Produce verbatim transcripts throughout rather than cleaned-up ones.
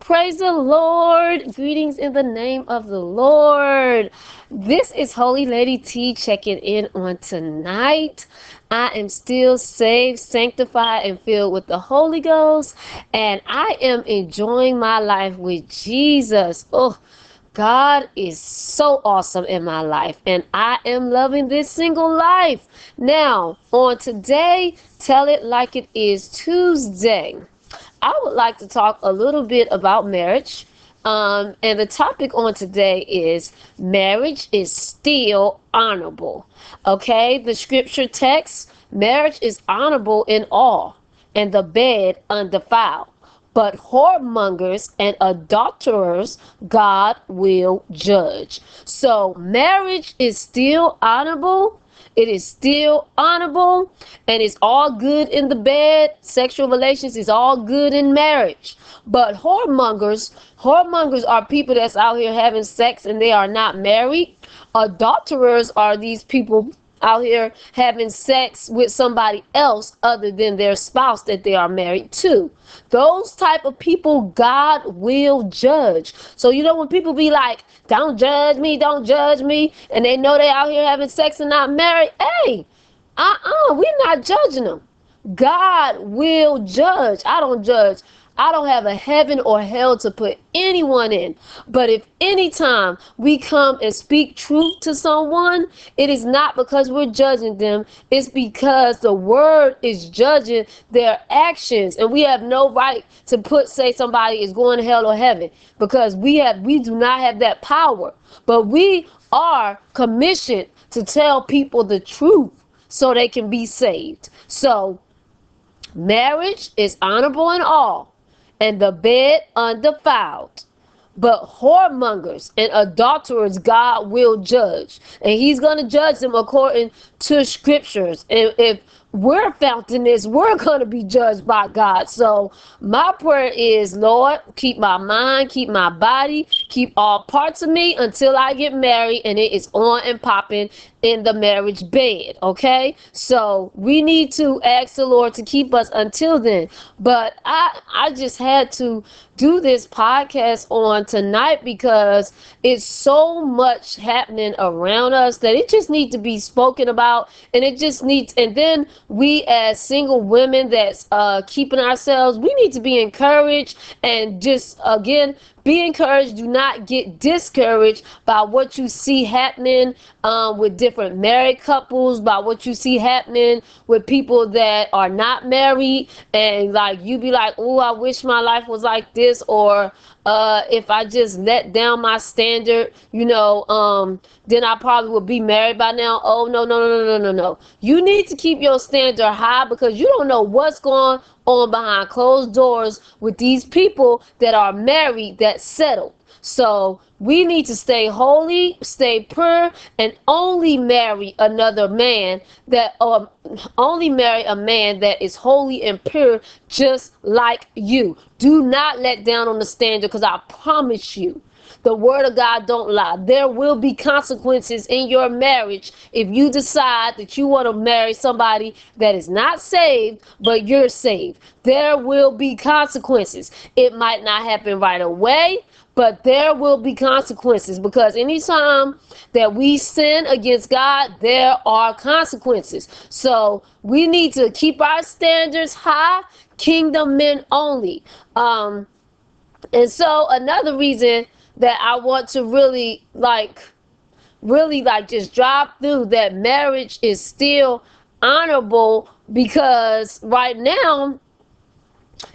Praise the Lord. Greetings in the name of the Lord. This is Holy Lady T checking in on tonight. I am still saved, sanctified, and filled with the Holy Ghost, and I am enjoying my life with Jesus. Oh, God is so awesome in my life, and I am loving this single life. Now, on today, Tell It Like It Is Tuesday, I would like to talk a little bit about marriage. Um, and the topic on today is marriage is still honorable. Okay, the scripture text, marriage is honorable in all, and the bed undefiled. But whoremongers and adulterers God will judge. So marriage is still honorable. It is still honorable, and it's all good in the bed. Sexual relations is all good in marriage. But whoremongers, whoremongers are people that's out here having sex and they are not married. Adulterers are these people out here having sex with somebody else other than their spouse that they are married to. Those type of people God will judge. So you know, when people be like, don't judge me, don't judge me, and they know they out here having sex and not married, hey, uh-uh, we're not judging them. God will judge. I don't judge. I don't have a heaven or hell to put anyone in. But if anytime we come and speak truth to someone, it is not because we're judging them. It's because the word is judging their actions. And we have no right to put, say somebody is going to hell or heaven, because we have, we do not have that power. But we are commissioned to tell people the truth so they can be saved. So marriage is honorable in all, and the bed undefiled. But whoremongers and adulterers God will judge. And he's going to judge them according to scriptures. And if we're found in this, we're going to be judged by God. So my prayer is, Lord, keep my mind, keep my body, keep all parts of me until I get married and it is on and popping in the marriage bed. Okay, so we need to ask the Lord to keep us until then. But I I just had to do this podcast on tonight because it's so much happening around us that it just needs to be spoken about, and it just needs, and then we as single women that's uh, keeping ourselves, we need to be encouraged and just again be encouraged. Do not get discouraged by what you see happening um, with different married couples, by what you see happening with people that are not married, and like you be like, oh, I wish my life was like this, or uh, if I just let down my standard, you know, um, then I probably would be married by now. Oh, no, no, no, no, no, no. You need to keep your standard high because you don't know what's going on behind closed doors with these people that are married, that settled. So we need to stay holy, stay pure, and only marry another man that, um, only marry a man that is holy and pure, just like you. Do not let down on the standard, because I promise you, the word of God don't lie. There will be consequences in your marriage if you decide that you want to marry somebody that is not saved, but you're saved. There will be consequences. It might not happen right away, but there will be consequences, because anytime that we sin against God, there are consequences. So we need to keep our standards high, kingdom men only. Um, and so another reason that I want to really like, really like just drop through that marriage is still honorable, because right now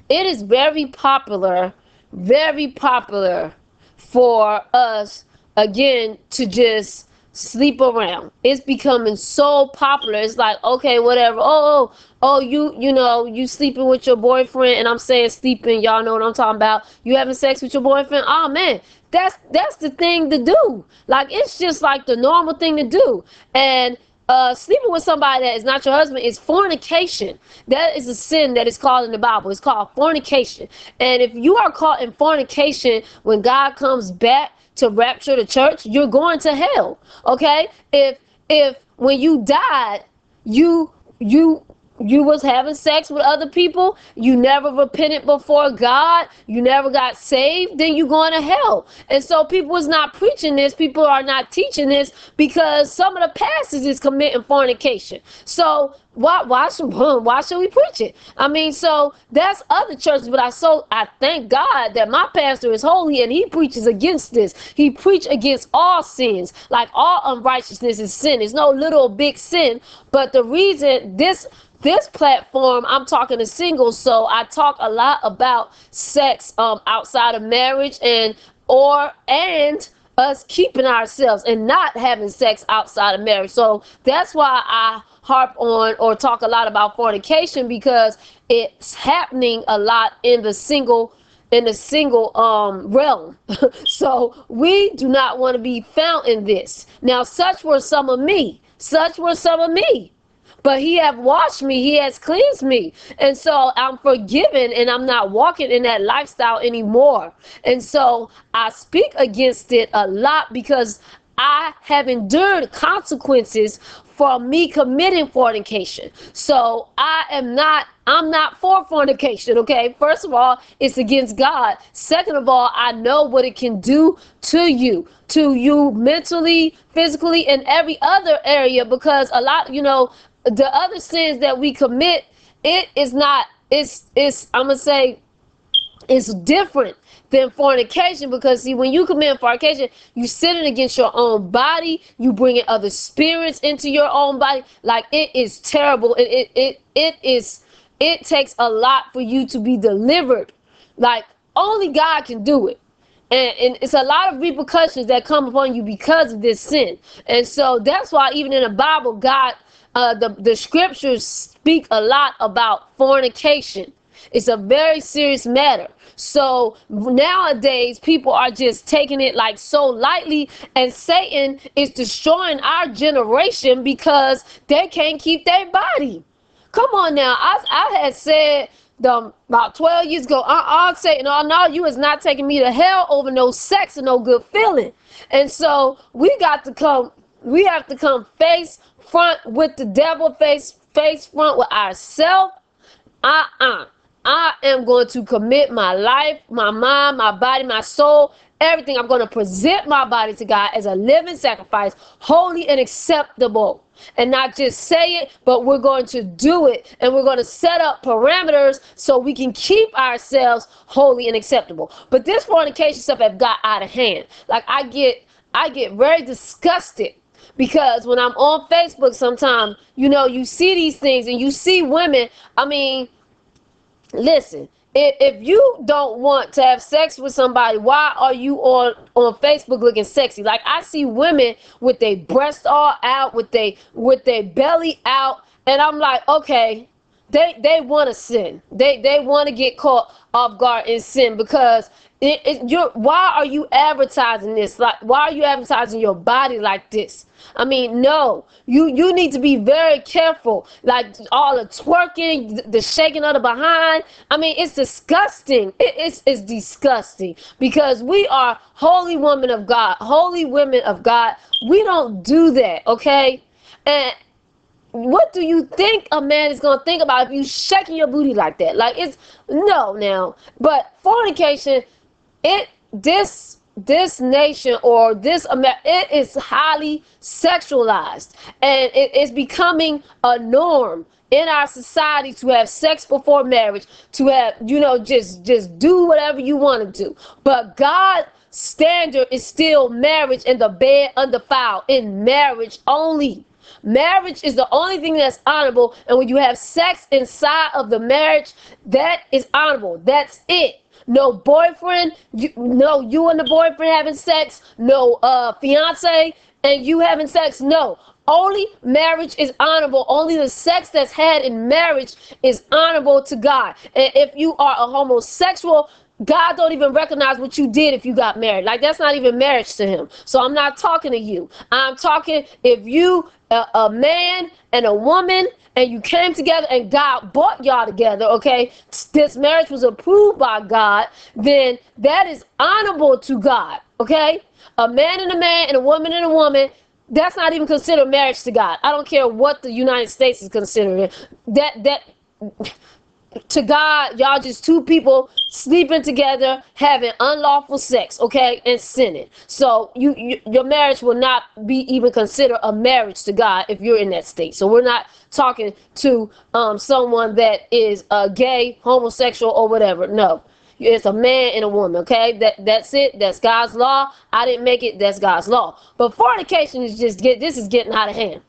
it is very popular, very popular for us again to just sleep around. It's becoming so popular. It's like, okay, whatever. Oh, oh, oh, you, you know, you sleeping with your boyfriend, and I'm saying sleeping, y'all know what I'm talking about. You having sex with your boyfriend? Oh man, that's, that's the thing to do. Like, it's just like the normal thing to do. And Uh, sleeping with somebody that is not your husband is fornication. That is a sin that is called in the Bible. It's called fornication. And if you are caught in fornication when God comes back to rapture the church, you're going to hell. Okay? If if when you died, you you You was having sex with other people. You never repented before God. You never got saved. Then you're going to hell. And so people is not preaching this. People are not teaching this because some of the pastors is committing fornication. So why why should why should we preach it? I mean, so that's other churches. But I so I thank God that my pastor is holy and he preaches against this. He preach against all sins, like all unrighteousness is sin. It's no little big sin. But the reason this. This platform, I'm talking to singles, so I talk a lot about sex um, outside of marriage and or and us keeping ourselves and not having sex outside of marriage. So that's why I harp on or talk a lot about fornication, because it's happening a lot in the single in the single um, realm. So we do not want to be found in this. Now, such were some of me. Such were some of me. But he have washed me. He has cleansed me. And so I'm forgiven and I'm not walking in that lifestyle anymore. And so I speak against it a lot because I have endured consequences for me committing fornication. So I am not, I'm not for fornication, okay? First of all, it's against God. Second of all, I know what it can do to you, to you mentally, physically, and every other area, because a lot, you know, the other sins that we commit, it is not, it's, it's, I'm gonna say, it's different than fornication, because see, when you commit fornication, you sinning against your own body, you bringing other spirits into your own body. Like, it is terrible. It it it, it is it takes a lot for you to be delivered. Like, only God can do it. And, and it's a lot of repercussions that come upon you because of this sin. And so that's why even in the Bible, God, uh, the, the scriptures speak a lot about fornication. It's a very serious matter. So nowadays, people are just taking it like so lightly, and Satan is destroying our generation because they can't keep their body. Come on now. I, I had said the, about twelve years ago, uh-uh, Satan, oh no, you is not taking me to hell over no sex and no good feeling. And so we got to come, we have to come face front with the devil, face, face front with ourselves. Uh-uh. I am going to commit my life, my mind, my body, my soul, everything. I'm going to present my body to God as a living sacrifice, holy and acceptable. And not just say it, but we're going to do it. And we're going to set up parameters so we can keep ourselves holy and acceptable. But this fornication stuff have got out of hand. Like, I get, I get very disgusted. Because when I'm on Facebook sometimes, you know, you see these things and you see women, I mean... Listen, if, if you don't want to have sex with somebody, why are you on, on Facebook looking sexy? Like, I see women with their breasts all out, with they with their belly out, and I'm like, okay, they they want to sin. They they want to get caught off guard in sin, because it, it you're why are you advertising this? Like, why are you advertising your body like this? I mean, no, you you need to be very careful. Like, all the twerking, the, the shaking of the behind. I mean, it's disgusting. It, it's, it's disgusting, because we are holy women of God, holy women of God. We don't do that, okay? And what do you think a man is going to think about if you shaking your booty like that? Like, it's, no, now. But fornication, it, this... this nation or this America, it is highly sexualized, and it is becoming a norm in our society to have sex before marriage, to have, you know, just just do whatever you want to do. But God's standard is still marriage and the bed undefiled in marriage only. Marriage is the only thing that's honorable, and when you have sex inside of the marriage, that is honorable. That's it. No boyfriend, you, no you and the boyfriend having sex, no uh, fiance and you having sex, no. Only marriage is honorable. Only the sex that's had in marriage is honorable to God. And if you are a homosexual, God don't even recognize what you did if you got married. Like, that's not even marriage to him. So I'm not talking to you. I'm talking if you, a, a man and a woman, and you came together and God brought y'all together, okay? This marriage was approved by God, then that is honorable to God, okay? A man and a man and a woman and a woman, That's not even considered marriage to God. I don't care what the United States is considering. That that to God, y'all just two people sleeping together, having unlawful sex, okay, and sinning. So you, you your marriage will not be even considered a marriage to God if you're in that state. So we're not talking to um someone that is uh, gay, homosexual, or whatever. No. It's a man and a woman, okay? That that's it. That's God's law. I didn't make it. That's God's law. But fornication is just get this is getting out of hand.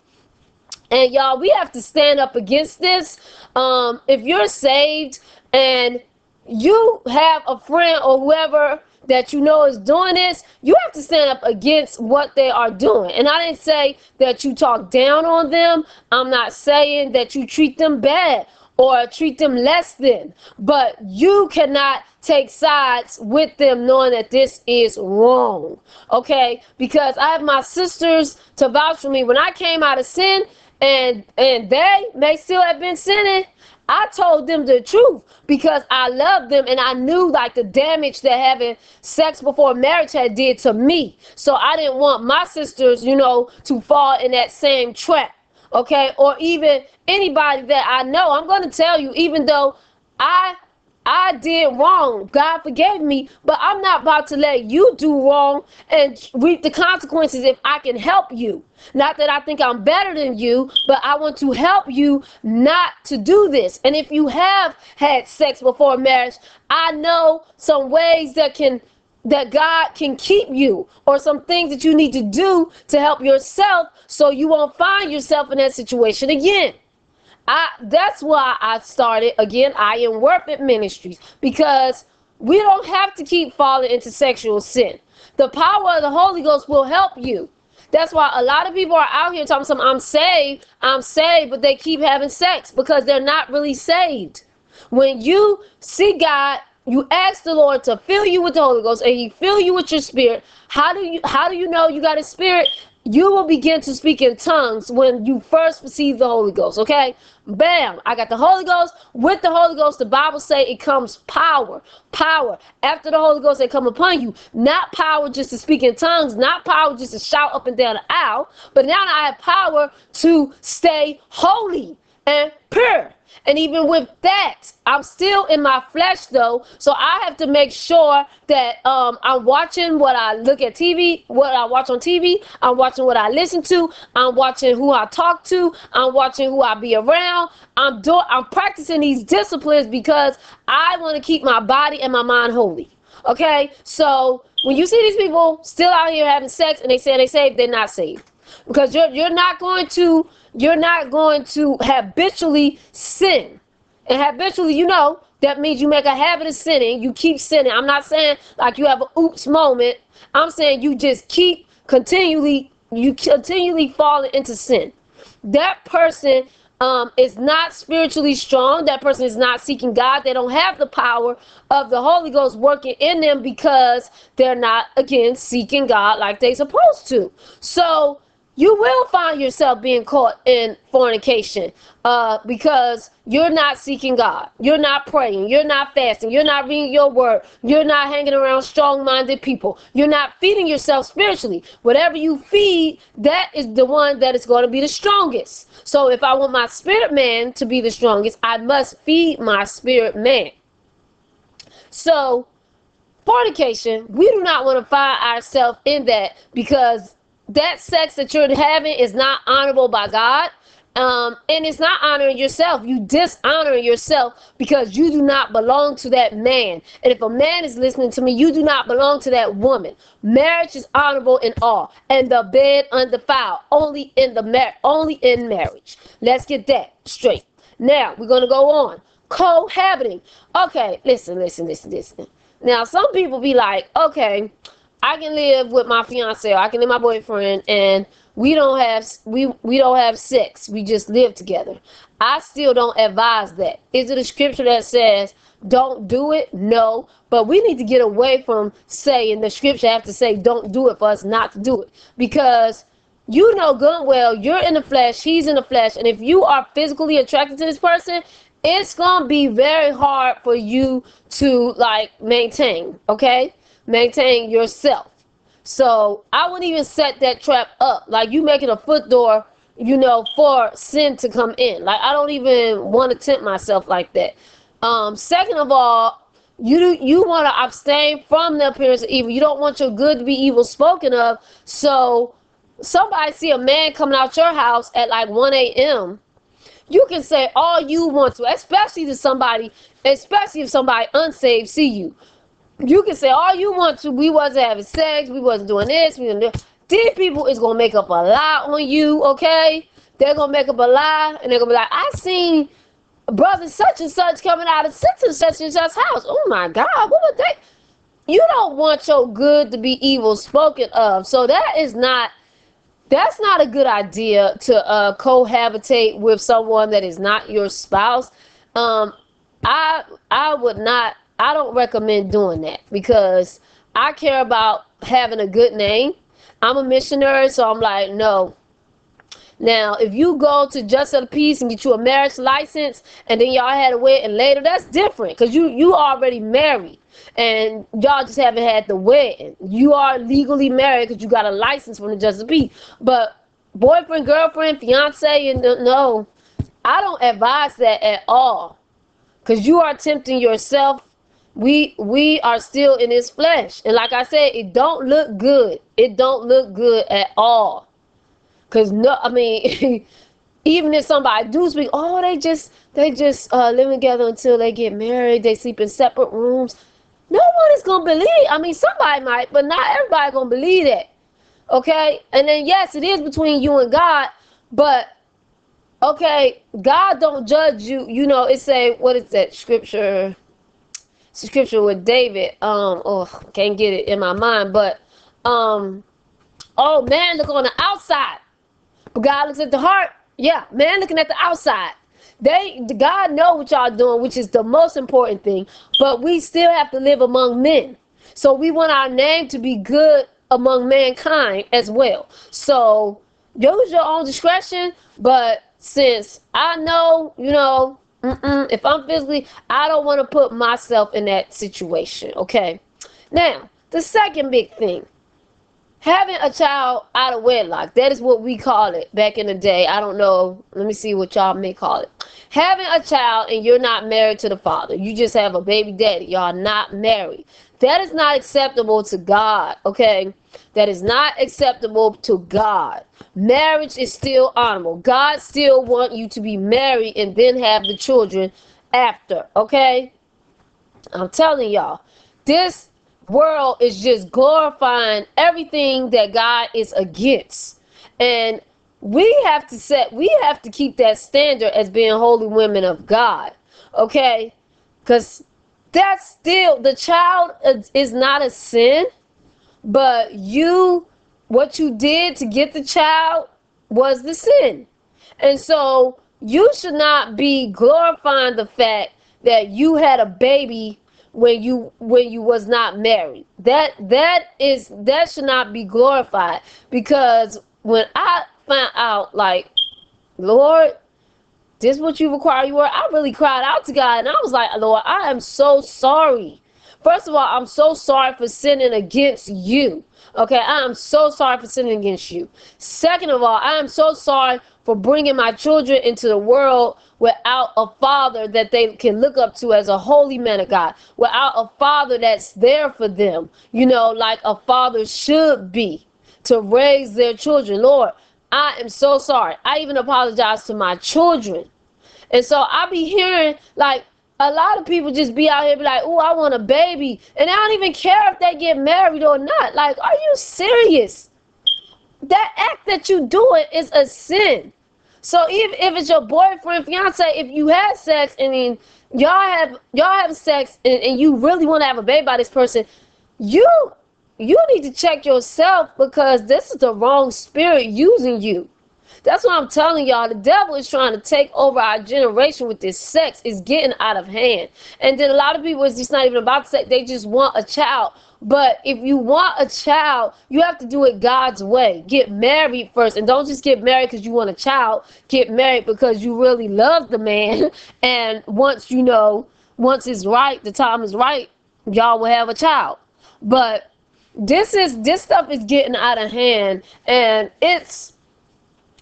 And y'all, we have to stand up against this. Um, if you're saved and you have a friend or whoever that you know is doing this, you have to stand up against what they are doing. And I didn't say that you talk down on them. I'm not saying that you treat them bad or treat them less than, but you cannot take sides with them knowing that this is wrong, okay? Because I have my sisters to vouch for me. When I came out of sin, and and they may still have been sinning, I told them the truth because I loved them and I knew like the damage that having sex before marriage had did to me. So I didn't want my sisters, you know, to fall in that same trap. Okay, or even anybody that I know. I'm going to tell you, even though I I did wrong, God forgave me, but I'm not about to let you do wrong and reap the consequences if I can help you. Not that I think I'm better than you, but I want to help you not to do this. And if you have had sex before marriage, I know some ways that can that God can keep you, or some things that you need to do to help yourself so you won't find yourself in that situation again. I, that's why I started, again, I Am Worth It Ministries, because we don't have to keep falling into sexual sin. The power of the Holy Ghost will help you. That's why a lot of people are out here talking some, I'm saved, I'm saved, but they keep having sex because they're not really saved. When you see God, you ask the Lord to fill you with the Holy Ghost and he fill you with your spirit. How do you how do you know you got a spirit? You will begin to speak in tongues when you first receive the Holy Ghost, okay? Bam, I got the Holy Ghost. With the Holy Ghost, the Bible say it comes power, power. After the Holy Ghost, they come upon you. Not power just to speak in tongues, not power just to shout up and down the aisle, but now I have power to stay holy and pure. And even with that, I'm still in my flesh, though, so I have to make sure that um, I'm watching what I look at T V, what I watch on T V, I'm watching what I listen to, I'm watching who I talk to, I'm watching who I be around, I'm, do- I'm practicing these disciplines because I want to keep my body and my mind holy, okay? So when you see these people still out here having sex and they say they're saved, they're not saved. Because you're you're not going to you're not going to habitually sin, and habitually, you know, that means you make a habit of sinning. You keep sinning. I'm not saying like you have an oops moment. I'm saying you just keep continually you continually falling into sin. That person um, is not spiritually strong. That person is not seeking God. They don't have the power of the Holy Ghost working in them because they're not, again, seeking God like they're supposed to. So you will find yourself being caught in fornication uh, because you're not seeking God. You're not praying. You're not fasting. You're not reading your word. You're not hanging around strong-minded people. You're not feeding yourself spiritually. Whatever you feed, that is the one that is going to be the strongest. So if I want my spirit man to be the strongest, I must feed my spirit man. So fornication, we do not want to find ourselves in that, because that sex that you're having is not honorable by God, um, and it's not honoring yourself. You dishonoring yourself because you do not belong to that man. And if a man is listening to me, you do not belong to that woman. Marriage is honorable in all, and the bed undefiled, only in the mar- only in marriage. Let's get that straight. Now we're gonna go on cohabiting. Okay, listen, listen, listen, listen. Now some people be like, okay, I can live with my fiance, or I can live with my boyfriend, and we don't have we we don't have sex. We just live together. I still don't advise that. Is it a scripture that says don't do it? No, but we need to get away from saying the scripture have to say don't do it for us not to do it, because you know good and well you're in the flesh, he's in the flesh, and if you are physically attracted to this person, it's gonna be very hard for you to like maintain. Okay. Maintain yourself. So I wouldn't even set that trap up. Like, you making a foot door, you know, for sin to come in. Like, I don't even want to tempt myself like that. Um, second of all, you do, you want to abstain from the appearance of evil. You don't want your good to be evil spoken of. So somebody see a man coming out your house at like one a m You can say all you want to, especially to somebody, especially if somebody unsaved see you. You can say all you want to. We wasn't having sex. We wasn't doing this. We didn't do. These people is gonna make up a lie on you. Okay, they're gonna make up a lie, and they're gonna be like, I seen brother such and such coming out of such and such and such house. Oh my God, what was that? You don't want your good to be evil spoken of. So that is not, that's not a good idea to uh, cohabitate with someone that is not your spouse. Um, I I would not. I don't recommend doing that because I care about having a good name. I'm a missionary, so I'm like, no. Now, if you go to Just at Peace and get you a marriage license and then y'all had a wedding later, that's different because you, you already married and y'all just haven't had the wedding. You are legally married because you got a license from the Just at Peace. But boyfriend, girlfriend, fiance, and no, I don't advise that at all because you are tempting yourself. We we are still in this flesh. And like I said, it don't look good. It don't look good at all. Because, no, I mean, even if somebody do speak, oh, they just, they just uh, living together until they get married. They sleep in separate rooms. No one is going to believe. I mean, somebody might, but not everybody going to believe that. Okay? And then, yes, it is between you and God, but, okay, God don't judge you. You know, it's a, what is that scripture? Scripture with David, um, oh, can't get it in my mind, but, um, oh, man, look on the outside, but God looks at the heart. Yeah, man, looking at the outside. They, God know what y'all doing, which is the most important thing. But we still have to live among men, so we want our name to be good among mankind as well. So use your own discretion. But since I know, you know. Mm-mm. If I'm physically, I don't want to put myself in that situation, okay? Now, the second big thing, having a child out of wedlock, that is what we call it back in the day. I don't know. Let me see what y'all may call it. Having a child and you're not married to the father. You just have a baby daddy. Y'all not married. That is not acceptable to God, okay? That is not acceptable to God. Marriage is still honorable. God still wants you to be married and then have the children after, okay? I'm telling y'all, this world is just glorifying everything that God is against. And we have to set, we have to keep that standard as being holy women of God, okay? Because that's still, the child is not a sin. But you, what you did to get the child was the sin. And so you should not be glorifying the fact that you had a baby when you when you was not married. That that is that should not be glorified. Because when I found out, like, Lord, this is what you require you were, I really cried out to God and I was like, Lord, I am so sorry. First of all, I'm so sorry for sinning against you. Okay, I am so sorry for sinning against you. Second of all, I am so sorry for bringing my children into the world without a father that they can look up to as a holy man of God, without a father that's there for them, you know, like a father should be to raise their children. Lord, I am so sorry. I even apologize to my children. And so I be hearing, like, a lot of people just be out here be like, oh, I want a baby. And I don't even care if they get married or not. Like, are you serious? That act that you doing is a sin. So even if it's your boyfriend, fiance, if you had sex and then y'all have y'all have sex and, and you really want to have a baby by this person, you you need to check yourself because this is the wrong spirit using you. That's what I'm telling y'all. The devil is trying to take over our generation with this sex. It's getting out of hand. And then a lot of people, it's just not even about sex. They just want a child. But if you want a child, you have to do it God's way. Get married first. And don't just get married because you want a child. Get married because you really love the man. And once, you know, once it's right, the time is right, y'all will have a child. But this is this stuff is getting out of hand, and it's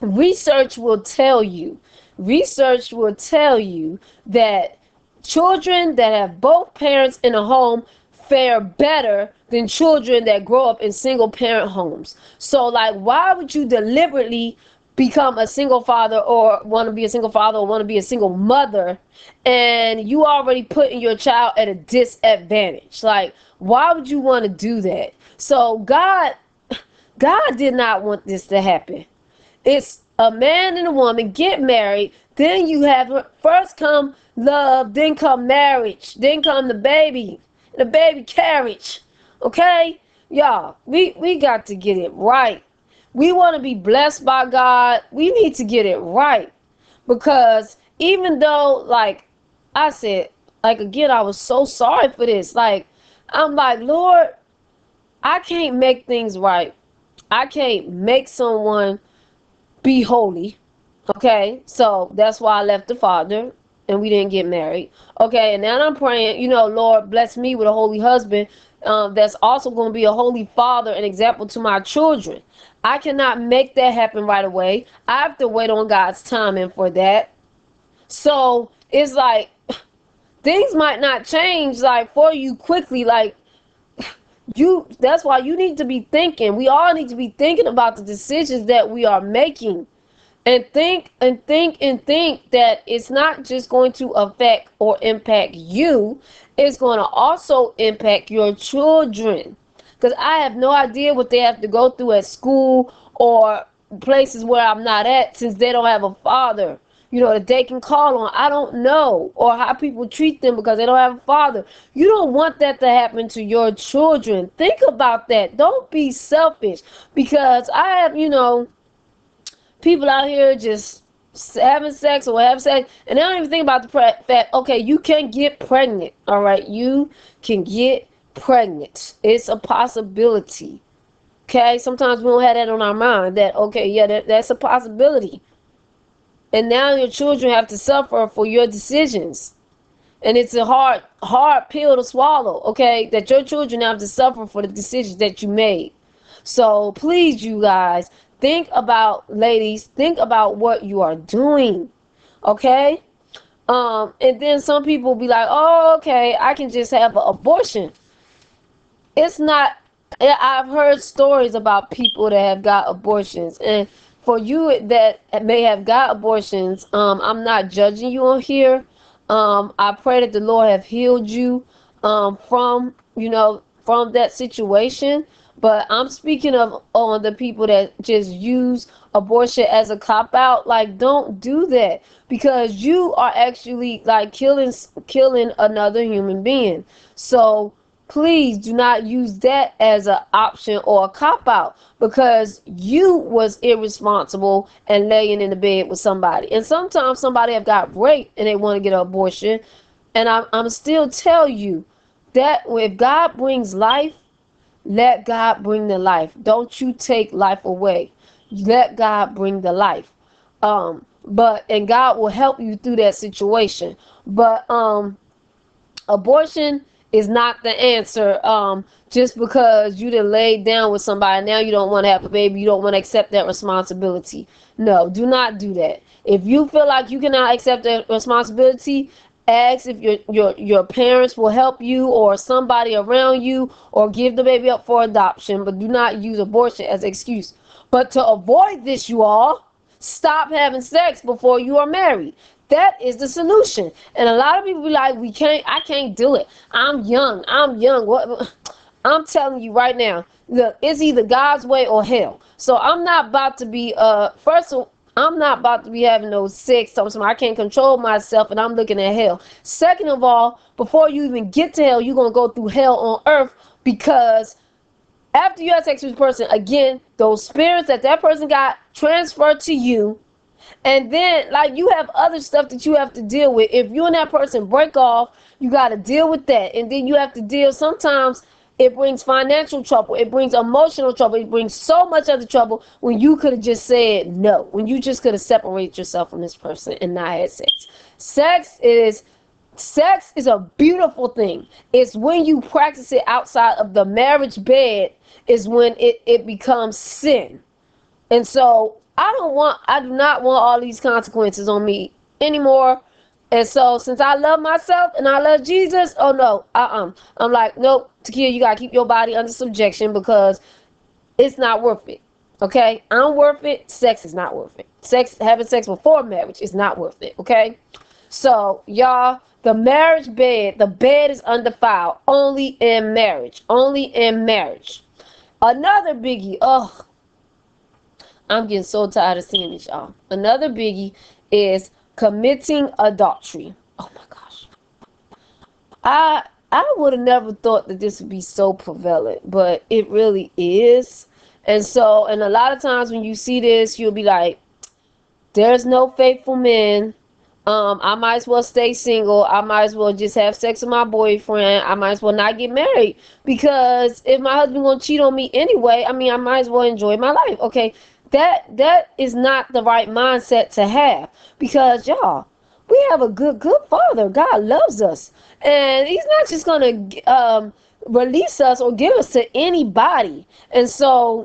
research will tell you, research will tell you that children that have both parents in a home fare better than children that grow up in single parent homes. So like, why would you deliberately become a single father or want to be a single father or want to be a single mother, and you already putting your child at a disadvantage? Like, why would you want to do that? So God, God did not want this to happen. It's a man and a woman get married, then you have first come love, then come marriage, then come the baby, the baby carriage. Okay, y'all, we we got to get it right. We want to be blessed by God. We need to get it right, because even though, like I said, like again, I was so sorry for this. Like, I'm like, Lord, I can't make things right. I can't make someone be holy. Okay, so that's why I left the Father and we didn't get married. Okay, and now I'm praying, you know, Lord, bless me with a holy husband um, that's also going to be a holy father and example to my children. I cannot make that happen right away. I have to wait on God's timing for that. So it's like, things might not change like for you quickly. Like you, that's why you need to be thinking. We all need to be thinking about the decisions that we are making. And think and think and think that it's not just going to affect or impact you. It's going to also impact your children. Because I have no idea what they have to go through at school or places where I'm not at, since they don't have a father, you know, that they can call on. I don't know. Or how people treat them because they don't have a father. You don't want that to happen to your children. Think about that. Don't be selfish. Because I have, you know, people out here just having sex or have sex, and they don't even think about the pre- fact, okay, you can get pregnant, all right? You can get pregnant. It's a possibility, okay? Sometimes we don't have that on our mind, that, okay, yeah, that, that's a possibility. And now your children have to suffer for your decisions. And it's a hard, hard pill to swallow, okay, that your children have to suffer for the decisions that you made. So please, you guys, think about, ladies, think about what you are doing, okay? Um, and then some people be like, oh, okay, I can just have an abortion. It's not, I've heard stories about people that have got abortions. And for you that may have got abortions, um, I'm not judging you on here. Um, I pray that the Lord have healed you um, from, you know, from that situation. But I'm speaking of on the people that just use abortion as a cop-out. Like, don't do that, because you are actually, like, killing killing another human being. So please do not use that as an option or a cop-out, because you was irresponsible and laying in the bed with somebody. And sometimes somebody have got raped and they want to get an abortion. And I, I'm still tell you that if God brings life, let God bring the life. Don't you take life away. Let God bring the life. Um, but and God will help you through that situation. But um, abortion is not the answer. Um, just because you done laid down with somebody, now you don't want to have a baby. You don't want to accept that responsibility. No, do not do that. If you feel like you cannot accept that responsibility, ask if your, your your parents will help you or somebody around you, or give the baby up for adoption. But do not use abortion as an excuse. But to avoid this, you all, stop having sex before you are married. That is the solution. And a lot of people be like, we can't, I can't do it. I'm young. I'm young. What? I'm telling you right now, look, it's either God's way or hell. So I'm not about to be, uh, first of all, I'm not about to be having no sex. So I can't control myself and I'm looking at hell. Second of all, before you even get to hell, you're going to go through hell on earth, because after you have sex with a person, again, those spirits that that person got transferred to you. And then, like, you have other stuff that you have to deal with. If you and that person break off, you got to deal with that. And then you have to deal, sometimes it brings financial trouble. It brings emotional trouble. It brings so much other trouble, when you could have just said no, when you just could have separated yourself from this person and not had sex. Sex is Sex is a beautiful thing. It's when you practice it outside of the marriage bed is when it, it becomes sin. And so I don't want, I do not want all these consequences on me anymore. And so since I love myself and I love Jesus, oh no, uh-uh. I'm like, nope, Takia, you gotta keep your body under subjection because it's not worth it. Okay, I'm worth it. Sex is not worth it. Sex, having sex before marriage is not worth it. Okay, so y'all, the marriage bed, the bed is undefiled. Only in marriage. Only in marriage. Another biggie. Oh, I'm getting so tired of seeing this, y'all. Another biggie is committing adultery. Oh my gosh. I I would have never thought that this would be so prevalent, but it really is. And so, and a lot of times when you see this, you'll be like, there's no faithful men. Um, I might as well stay single. I might as well just have sex with my boyfriend. I might as well not get married because if my husband gonna cheat on me anyway, I mean, I might as well enjoy my life. Okay, that that is not the right mindset to have because, y'all, we have a good, good father. God loves us. And he's not just going to um, release us or give us to anybody. And so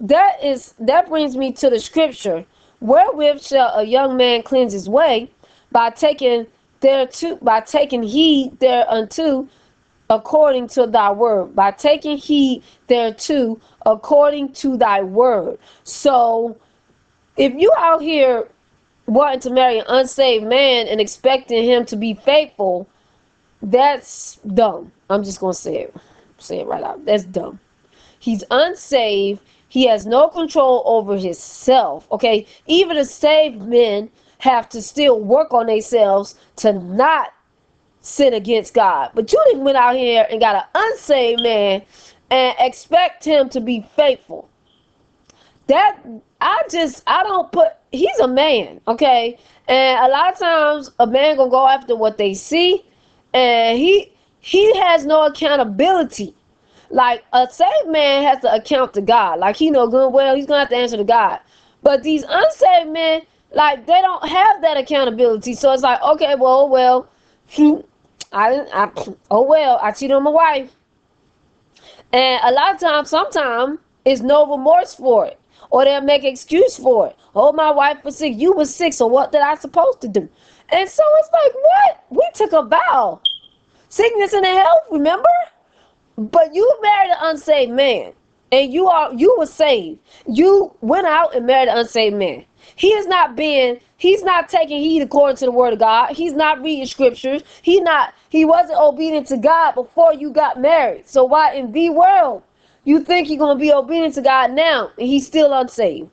that is that brings me to the scripture. Wherewith shall a young man cleanse his way? By taking thereto, by taking heed thereunto according to thy word. By taking heed thereto according to thy word. So if you out here wanting to marry an unsaved man and expecting him to be faithful, that's dumb. I'm just going to say it. Say it right out. That's dumb. He's unsaved. He has no control over himself. Okay. Even the saved men have to still work on themselves to not sin against God. But you didn't went out here and got an unsaved man and expect him to be faithful. That I just I don't put. He's a man. Okay. And a lot of times a man going to go after what they see. And he he has no accountability. Like a saved man has to account to God. Like he know good and well he's gonna have to answer to God. But these unsaved men, like they don't have that accountability. So it's like, okay, well, well, I didn't. I, oh well, I cheated on my wife. And a lot of times, sometimes it's no remorse for it, or they'll make an excuse for it. Oh, my wife was sick. You was sick. So what did I supposed to do? And so it's like, what? We took a vow. Sickness and health, remember? But you married an unsaved man. And you are you were saved. You went out and married an unsaved man. He is not being, he's not taking heed according to the word of God. He's not reading scriptures. He not he wasn't obedient to God before you got married. So why in the world you think you're gonna be obedient to God now and he's still unsaved?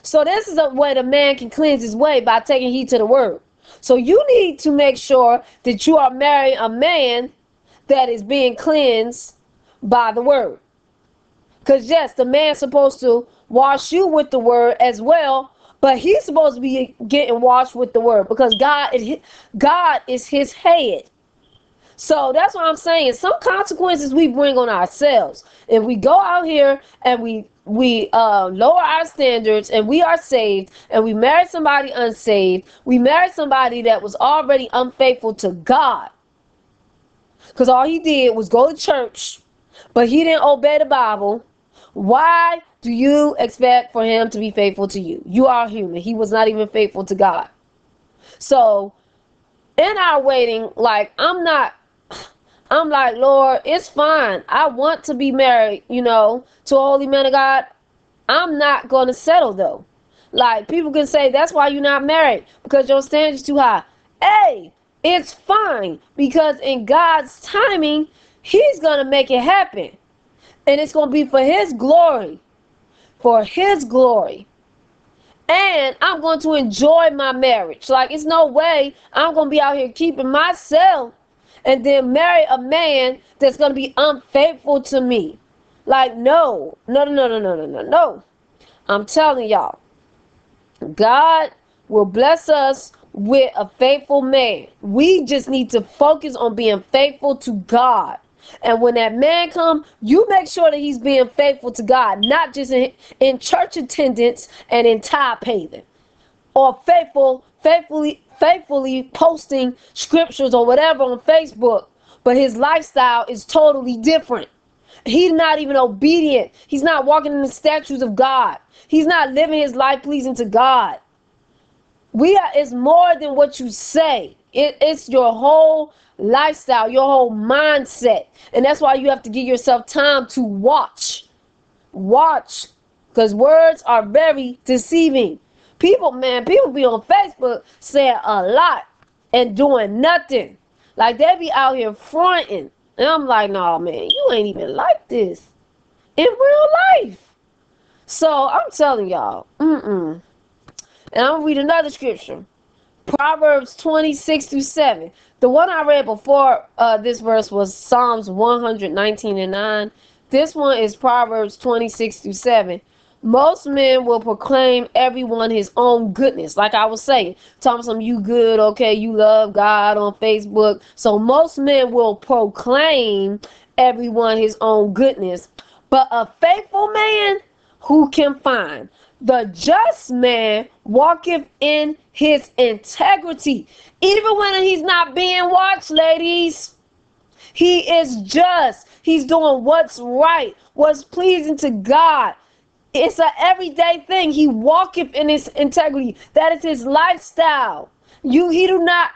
So this is a way the man can cleanse his way by taking heed to the word. So you need to make sure that you are marrying a man that is being cleansed by the word. Because yes, the man's supposed to wash you with the word as well, but he's supposed to be getting washed with the word because God is, God is his head. So that's what I'm saying. Some consequences we bring on ourselves. If we go out here and we we uh, lower our standards and we are saved and we marry somebody unsaved, we marry somebody that was already unfaithful to God. Because all he did was go to church, but he didn't obey the Bible. Why do you expect for him to be faithful to you? You are human. He was not even faithful to God. So in our waiting, like I'm not I'm like, Lord, it's fine. I want to be married, you know, to a holy man of God. I'm not going to settle, though. Like, people can say, that's why you're not married, because your standards too high. Hey, it's fine, because in God's timing, he's going to make it happen. And it's going to be for his glory, for his glory. And I'm going to enjoy my marriage. Like, it's no way I'm going to be out here keeping myself and then marry a man that's going to be unfaithful to me. Like, no, no, no, no, no, no, no, no. I'm telling y'all, God will bless us with a faithful man. We just need to focus on being faithful to God. And when that man comes, you make sure that he's being faithful to God, not just in, in church attendance and in tithe paying, or faithful, faithfully, faithfully posting scriptures or whatever on Facebook, but his lifestyle is totally different. He's not even obedient. He's not walking in the statutes of God. He's not living his life pleasing to God. We are, it's more than what you say. It, it's your whole lifestyle, your whole mindset. And that's why you have to give yourself time to watch. Watch. Because words are very deceiving. People, man, people be on Facebook saying a lot and doing nothing. Like, they be out here fronting. And I'm like, no, man, you ain't even like this in real life. So I'm telling y'all, mm-mm. And I'm going to read another scripture. Proverbs twenty-six through seven. The one I read before uh, this verse was Psalms one nineteen and nine. This one is Proverbs twenty-six through seven. Most men will proclaim everyone his own goodness. Like I was saying, Thompson, you good, okay, you love God on Facebook. So most men will proclaim everyone his own goodness. But a faithful man who can find? The just man walketh in his integrity. Even when he's not being watched, ladies, he is just. He's doing what's right, what's pleasing to God. It's an everyday thing. He walketh in his integrity. That is his lifestyle. You he do not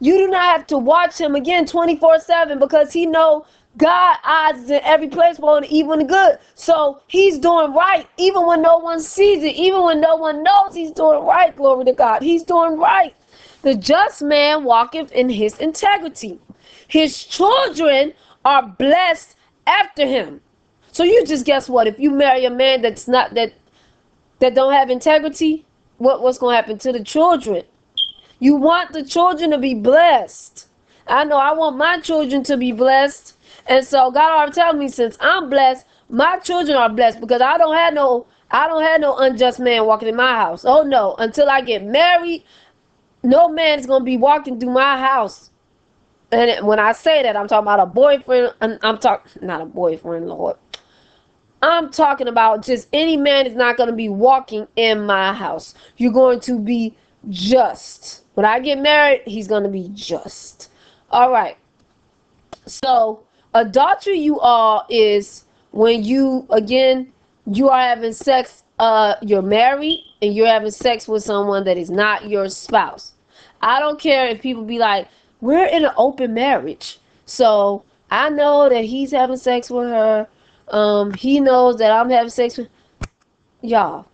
you do not have to watch him again twenty-four seven, because he know God odds in every place, both the evil and the good. So he's doing right even when no one sees it, even when no one knows he's doing right. Glory to God. He's doing right. The just man walketh in his integrity. His children are blessed after him. So you just guess what? If you marry a man that's not that that don't have integrity, what, what's gonna happen to the children? You want the children to be blessed. I know I want my children to be blessed. And so God already tells me, since I'm blessed, my children are blessed, because I don't have no I don't have no unjust man walking in my house. Oh no, until I get married, no man is gonna be walking through my house. And when I say that, I'm talking about a boyfriend, and I'm talking not a boyfriend, Lord. I'm talking about just any man is not going to be walking in my house. You're going to be just. When I get married, he's going to be just. All right. So adultery, you all, is when you, again, you are having sex. Uh, you're married and you're having sex with someone that is not your spouse. I don't care if people be like, we're in an open marriage. So I know that he's having sex with her. Um, he knows that I'm having sex with y'all.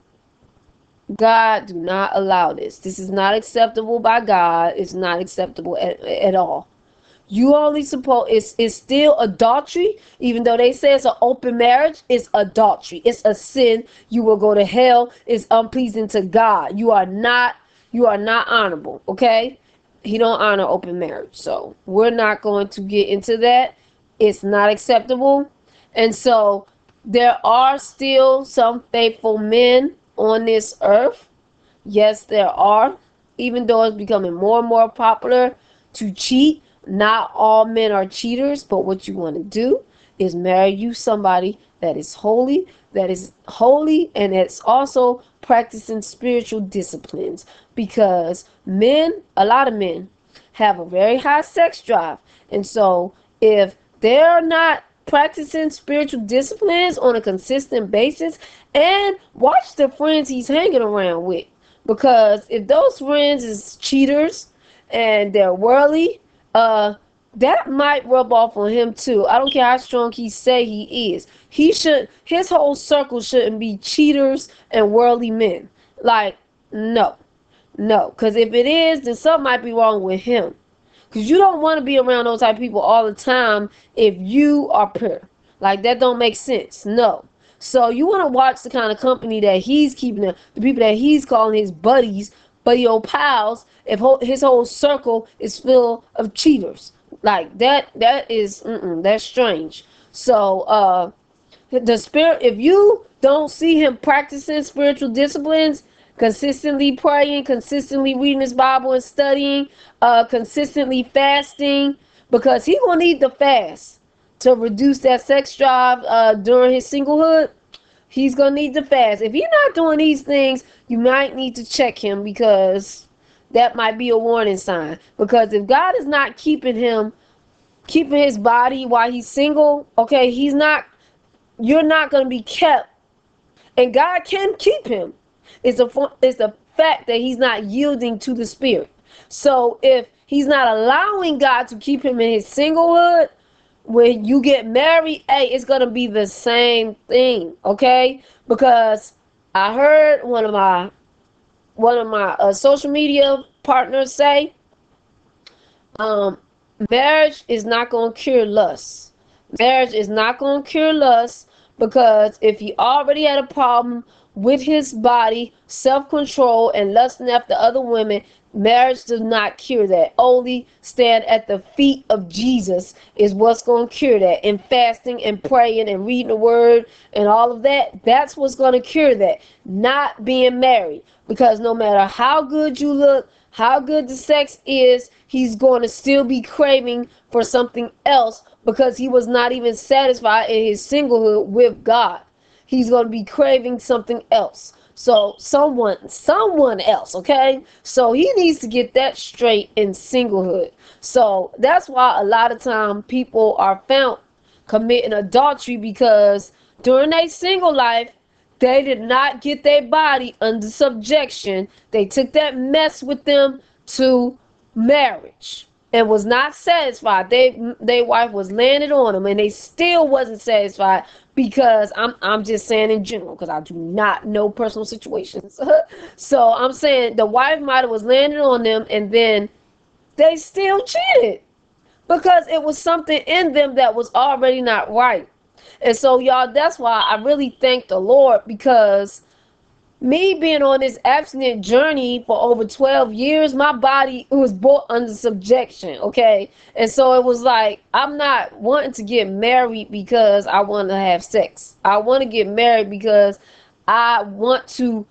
God do not allow this. This is not acceptable by God. It's not acceptable at, at all. You only suppose it's, it's still adultery, even though they say it's an open marriage. It's adultery. It's a sin. You will go to hell. It's unpleasing to God. You are not, you are not honorable. Okay. He don't honor open marriage. So we're not going to get into that. It's not acceptable. And so there are still some faithful men on this earth. Yes, there are. Even though it's becoming more and more popular to cheat. Not all men are cheaters. But what you want to do is marry you somebody that is holy. That is holy. And it's also practicing spiritual disciplines. Because men, a lot of men, have a very high sex drive. And so if they're not practicing spiritual disciplines on a consistent basis, and watch the friends he's hanging around with, because if those friends is cheaters and they're worldly, uh that might rub off on him too. I don't care how strong he say he is. He should, his whole circle shouldn't be cheaters and worldly men. Like, no, no, because if it is, then something might be wrong with him. Because you don't want to be around those type of people all the time if you are pure. Like, that don't make sense. No. So you want to watch the kind of company that he's keeping, the people that he's calling his buddies, buddy old pals, if his whole circle is full of cheaters. Like, that, that is, mm-mm, that's strange. So, uh, the spirit, if you don't see him practicing spiritual disciplines, consistently praying, consistently reading his Bible and studying, uh, consistently fasting, because he gonna need the fast to reduce that sex drive uh, during his singlehood. He's gonna need the fast. If you're not doing these things, you might need to check him, because that might be a warning sign. Because if God is not keeping him, keeping his body while he's single, okay, he's not, you're not going to be kept. And God can keep him. It's a, it's a fact that he's not yielding to the Spirit. So if he's not allowing God to keep him in his singlehood, when you get married, hey, it's going to be the same thing, okay? Because I heard one of my one of my uh, social media partners say, um, marriage is not going to cure lust. Marriage is not going to cure lust, because if he already had a problem with his body, self-control, and lusting after other women, marriage does not cure that. Only stand at the feet of Jesus is what's going to cure that. And fasting and praying and reading the word and all of that, that's what's going to cure that. Not being married. Because no matter how good you look, how good the sex is, he's going to still be craving for something else, because he was not even satisfied in his singlehood with God. He's going to be craving something else. So someone, someone else, okay? So he needs to get that straight in singlehood. So that's why a lot of time people are found committing adultery, because during their single life, they did not get their body under subjection. They took that mess with them to marriage and was not satisfied. They, their wife was laying it on them, and they still wasn't satisfied. Because I'm I'm just saying in general, because I do not know personal situations. So I'm saying the wife might have was landed on them, and then they still cheated, because it was something in them that was already not right. And so, y'all, that's why I really thank the Lord, because me being on this abstinent journey for over twelve years, my body was brought under subjection, okay? And so it was like, I'm not wanting to get married because I want to have sex. I want to get married because I want to,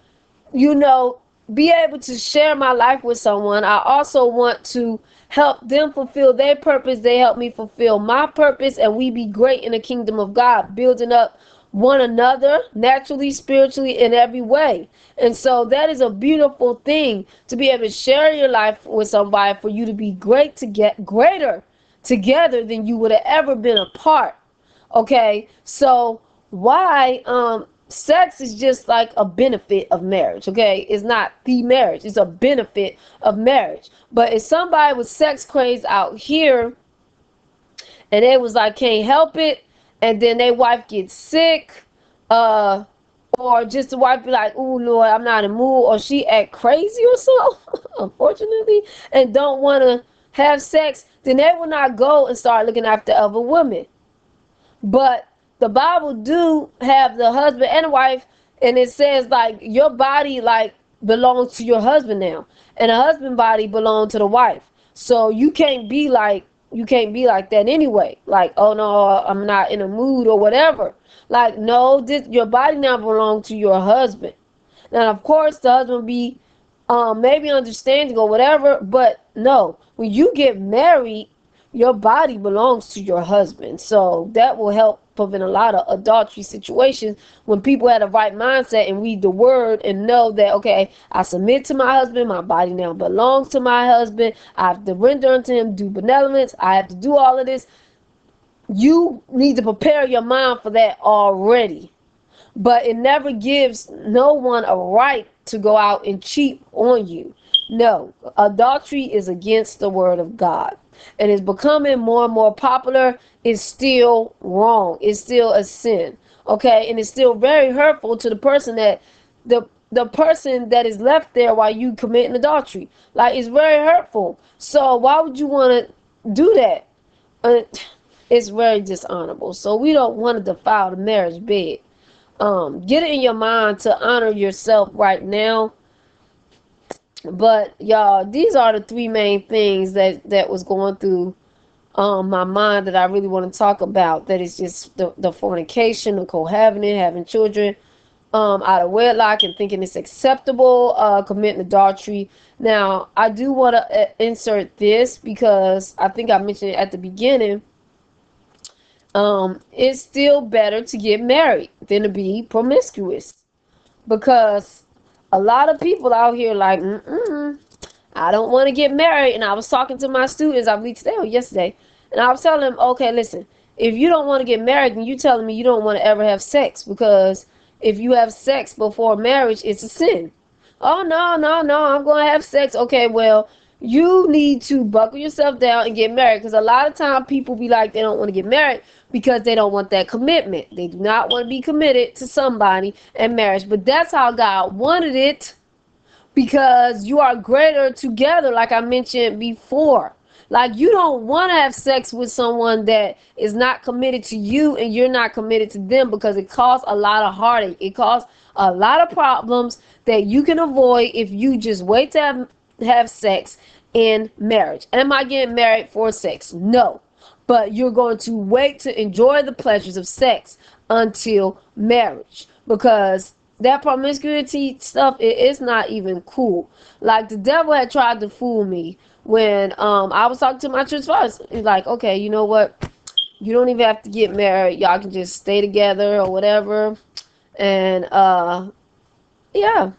you know, be able to share my life with someone. I also want to help them fulfill their purpose. They help me fulfill my purpose, and we be great in the kingdom of God, building up one another naturally, spiritually, in every way. And so that is a beautiful thing, to be able to share your life with somebody, for you to be great, to get greater together than you would have ever been apart. Okay, so why um sex is just like a benefit of marriage, okay? It's not the marriage, it's a benefit of marriage. But if somebody with sex craze out here and it was like can't help it, and then their wife gets sick, uh, or just the wife be like, "Oh Lord, I'm not in the mood," or she act crazy or so, unfortunately, and don't want to have sex, then they will not go and start looking after other women. But the Bible do have the husband and wife, and it says like your body like belongs to your husband now, and a husband body belongs to the wife. So you can't be like, you can't be like that anyway. Like, "Oh no, I'm not in a mood," or whatever. Like, no, this, your body now belongs to your husband. Now, of course, the husband be um, maybe understanding or whatever, but no, when you get married, your body belongs to your husband. So that will help prevent a lot of adultery situations when people had a right mindset and read the word and know that, okay, I submit to my husband, my body now belongs to my husband, I have to render unto him due benevolence, I have to do all of this. You need to prepare your mind for that already. But it never gives no one a right to go out and cheat on you. No, adultery is against the word of God. And it's becoming more and more popular. It's still wrong. It's still a sin. Okay, and it's still very hurtful to the person that the the person that is left there while you committing adultery. Like, it's very hurtful. So why would you want to do that? Uh, it's very dishonorable. So we don't want to defile the marriage bed. Um, get it in your mind to honor yourself right now. But y'all, these are the three main things that that was going through um my mind that I really want to talk about. That is just the, the fornication, the cohabiting, having children um out of wedlock and thinking it's acceptable, uh committing adultery. Now I do want to insert this, because I think I mentioned it at the beginning. Um it's still better to get married than to be promiscuous, because a lot of people out here like, mm-mm, I don't want to get married. And I was talking to my students, I believe today or yesterday, and I was telling them, okay, listen, if you don't want to get married, then you're telling me you don't want to ever have sex, because if you have sex before marriage, it's a sin. Oh, no, no, no, I'm going to have sex. Okay, well, you need to buckle yourself down and get married, because a lot of time people be like they don't want to get married because they don't want that commitment. They do not want to be committed to somebody in marriage. But that's how God wanted it, because you are greater together, like I mentioned before. Like, you don't want to have sex with someone that is not committed to you and you're not committed to them, because it causes a lot of heartache. It causes a lot of problems that you can avoid if you just wait to have, have sex in marriage. Am I getting married for sex? No. But you're going to wait to enjoy the pleasures of sex until marriage, because that promiscuity stuff, it is not even cool. Like, the devil had tried to fool me when um I was talking to my church fathers. He's like, okay, you know what? You don't even have to get married. Y'all can just stay together or whatever. And uh yeah,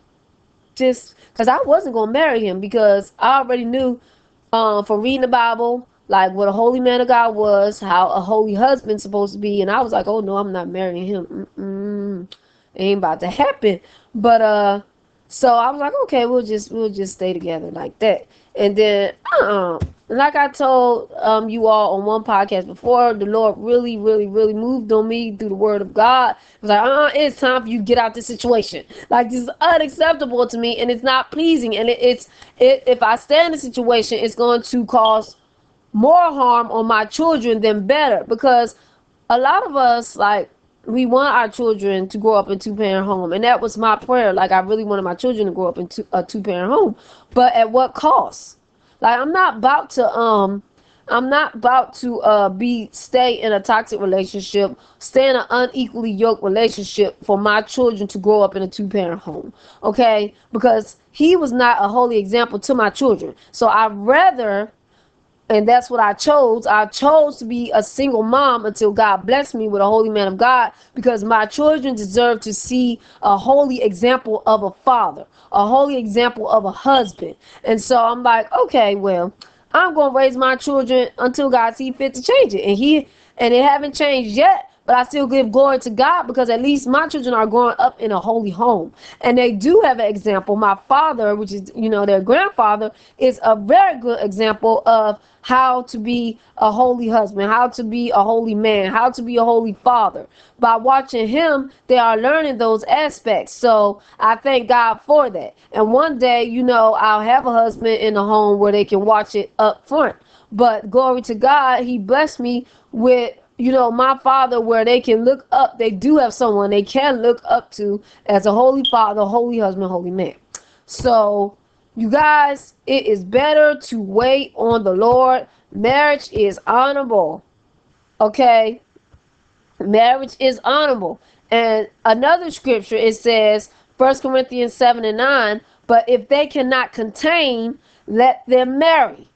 just because I wasn't gonna marry him, because I already knew um from reading the Bible, like, what a holy man of God was, how a holy husband's supposed to be. And I was like, oh no, I'm not marrying him. Mm-mm. It ain't about to happen. But uh so I was like, okay, we'll just we'll just stay together like that. And then, uh-uh. like I told um, you all on one podcast before, the Lord really, really, really moved on me through the word of God. It was like, uh-uh, it's time for you to get out this situation. Like, this is unacceptable to me, and it's not pleasing. And it, it's it, if I stay in the situation, it's going to cause more harm on my children than better. Because a lot of us, like, we want our children to grow up in two-parent home. And that was my prayer. Like, I really wanted my children to grow up in two, a two-parent home. But at what cost? Like, I'm not about to, um, I'm not about to uh, be, stay in a toxic relationship, stay in an unequally yoked relationship for my children to grow up in a two-parent home, okay? Because he was not a holy example to my children. So I'd rather, and that's what I chose, I chose to be a single mom until God blessed me with a holy man of God, because my children deserve to see a holy example of a father, a holy example of a husband. And so I'm like, okay, well, I'm going to raise my children until God sees fit to change it. And he, and it haven't changed yet, but I still give glory to God, because at least my children are growing up in a holy home. And they do have an example. My father, which is, you know, their grandfather, is a very good example of how to be a holy husband, how to be a holy man, how to be a holy father. By watching him, they are learning those aspects. So I thank God for that. And one day, you know, I'll have a husband in the home where they can watch it up front. But glory to God, he blessed me with, you know, my father, where they can look up. They do have someone they can look up to as a holy father, holy husband, holy man. So, you guys, it is better to wait on the Lord. Marriage is honorable, okay? Marriage is honorable. And another scripture, it says, First Corinthians seven and nine, but if they cannot contain, let them marry.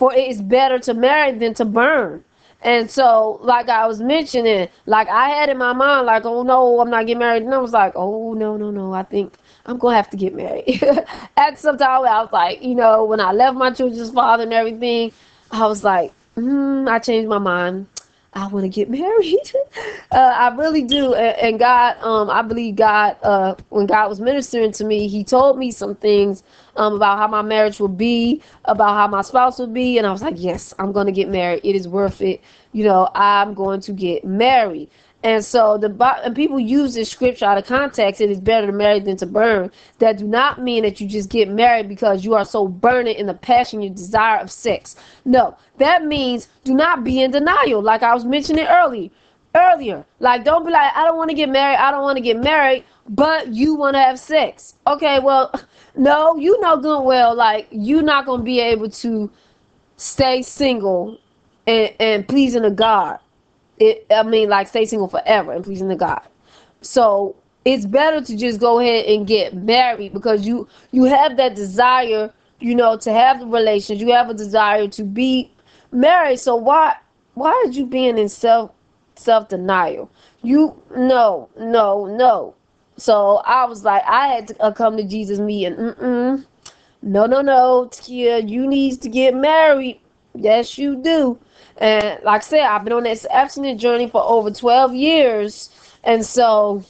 For it is better to marry than to burn. And so, like I was mentioning, like I had in my mind, like, oh no, I'm not getting married. And I was like, oh no, no, no, I think I'm going to have to get married. At some time, I was like, you know, when I left my children's father and everything, I was like, mm, I changed my mind. I want to get married. uh, I really do. And, and God, um, I believe God, uh, when God was ministering to me, he told me some things um, about how my marriage would be, about how my spouse would be. And I was like, yes, I'm going to get married. It is worth it. You know, I'm going to get married. And so the and people use this scripture out of context. It is better to marry than to burn. That do not mean that you just get married because you are so burning in the passion, your desire of sex. No, that means do not be in denial. Like I was mentioning early, earlier, like don't be like, I don't want to get married. I don't want to get married, but you want to have sex. Okay, well, no, you know good and well, like you're not going to be able to stay single and, and pleasing to God. It, I mean, like, stay single forever and pleasing to God. So it's better to just go ahead and get married, because you you have that desire, you know, to have the relations. You have a desire to be married. So why why are you being in self self denial? You no no no. So I was like, I had to uh, come to Jesus meeting. Mm mm. no, no, no, Tia, you need to get married. Yes, you do. And like I said, I've been on this abstinence journey for over twelve years. And so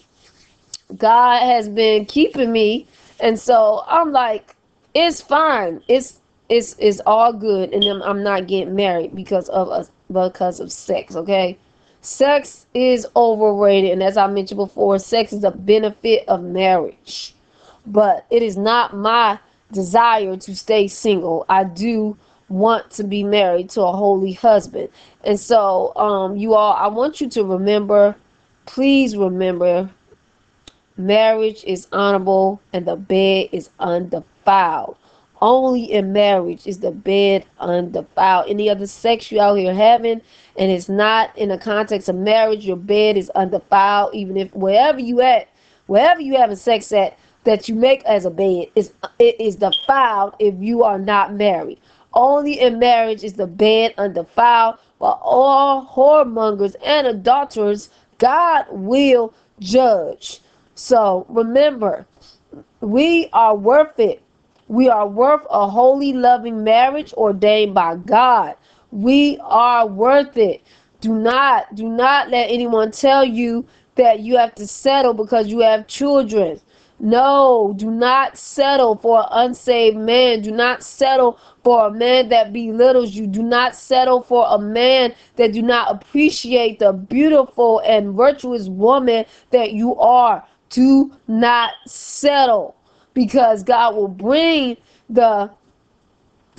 God has been keeping me. And so I'm like, it's fine. It's it's it's all good. And then I'm not getting married because of us, because of sex. Okay, sex is overrated. And as I mentioned before, sex is a benefit of marriage. But it is not my desire to stay single. I do want to be married to a holy husband. And so um, you all, I want you to remember, please remember, marriage is honorable and the bed is undefiled. Only in marriage is the bed undefiled. Any other sex you out here having and it's not in the context of marriage, your bed is undefiled. Even if wherever you at, wherever you having sex at, that you make as a bed, is it is defiled if you are not married. Only in marriage is the bed undefiled. But all whoremongers and adulterers, God will judge. So remember, we are worth it. We are worth a holy, loving marriage ordained by God. We are worth it. Do not, do not let anyone tell you that you have to settle because you have children. No, do not settle for an unsaved man. Do not settle for a man that belittles you. Do not settle for a man that do not appreciate the beautiful and virtuous woman that you are. Do not settle, because God will bring the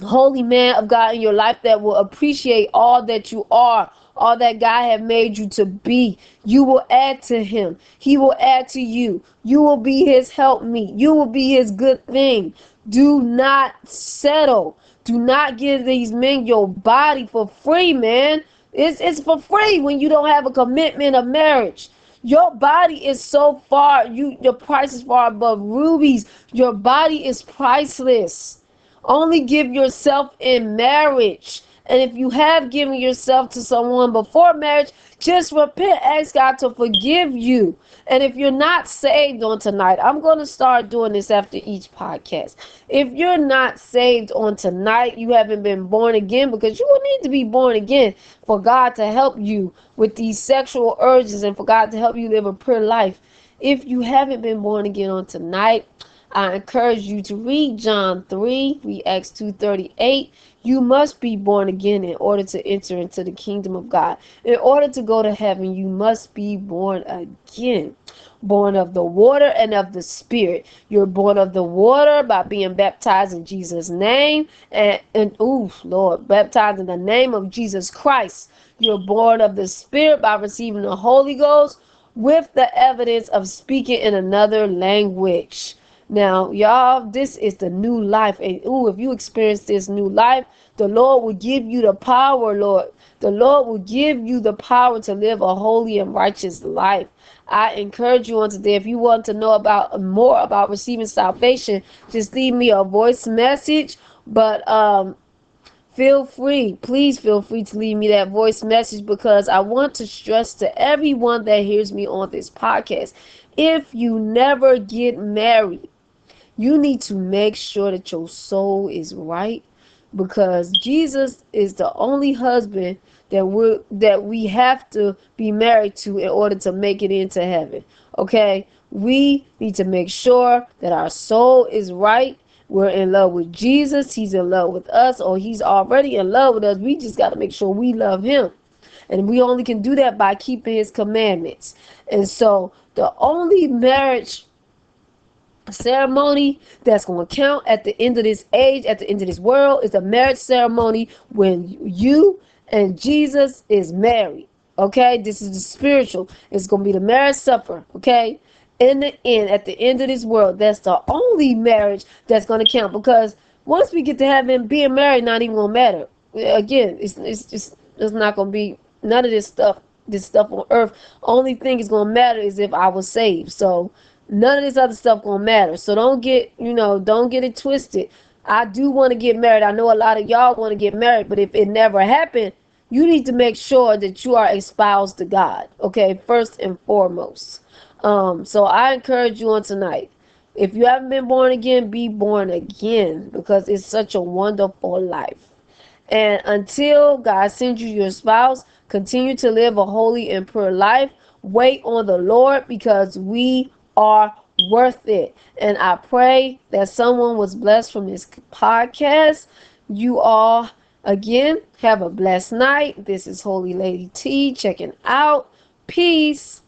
holy man of God in your life that will appreciate all that you are, all that God has made you to be. You will add to him. He will add to you. You will be his helpmeet. You will be his good thing. Do not settle. Do not give these men your body for free, man. It's, it's for free when you don't have a commitment of marriage. Your body is so far, you your price is far above rubies. Your body is priceless. Only give yourself in marriage. And if you have given yourself to someone before marriage, just repent, ask God to forgive you. And if you're not saved on tonight, I'm going to start doing this after each podcast. If you're not saved on tonight, you haven't been born again, because you will need to be born again for God to help you with these sexual urges and for God to help you live a pure life. If you haven't been born again on tonight, I encourage you to read John three, read Acts two thirty-eight. You must be born again in order to enter into the kingdom of God. In order to go to heaven, you must be born again. Born of the water and of the spirit. You're born of the water by being baptized in Jesus' name. And, and ooh, Lord, baptized in the name of Jesus Christ. You're born of the spirit by receiving the Holy Ghost with the evidence of speaking in another language. Now, y'all, this is the new life. And, ooh, if you experience this new life, the Lord will give you the power, Lord. The Lord will give you the power to live a holy and righteous life. I encourage you on today, if you want to know about more about receiving salvation, just leave me a voice message. But um, feel free, please feel free to leave me that voice message, because I want to stress to everyone that hears me on this podcast, if you never get married, you need to make sure that your soul is right, because Jesus is the only husband that we that we have to be married to in order to make it into heaven. Okay, we need to make sure that our soul is right. We're in love with Jesus. He's in love with us, or he's already in love with us. We just got to make sure we love him. And we only can do that by keeping his commandments. And so the only marriage ceremony that's going to count at the end of this age, at the end of this world, is the marriage ceremony when you and Jesus is married. Okay, this is the spiritual. It's going to be the marriage supper. Okay, in the end, at the end of this world, that's the only marriage that's going to count, because once we get to heaven, being married not even gonna matter. Again, it's it's just it's not gonna be none of this stuff. This stuff on earth, only thing is gonna matter is if I was saved. So none of this other stuff gonna matter. So don't get, you know, don't get it twisted. I do want to get married. I know a lot of y'all want to get married, but if it never happened, you need to make sure that you are espoused to God. Okay, first and foremost. Um, so I encourage you on tonight. If you haven't been born again, be born again, because it's such a wonderful life. And until God sends you your spouse, continue to live a holy and pure life. Wait on the Lord, because we are worth it. And I pray that someone was blessed from this podcast. You all, again, have a blessed night. This is Holy Lady T checking out. Peace.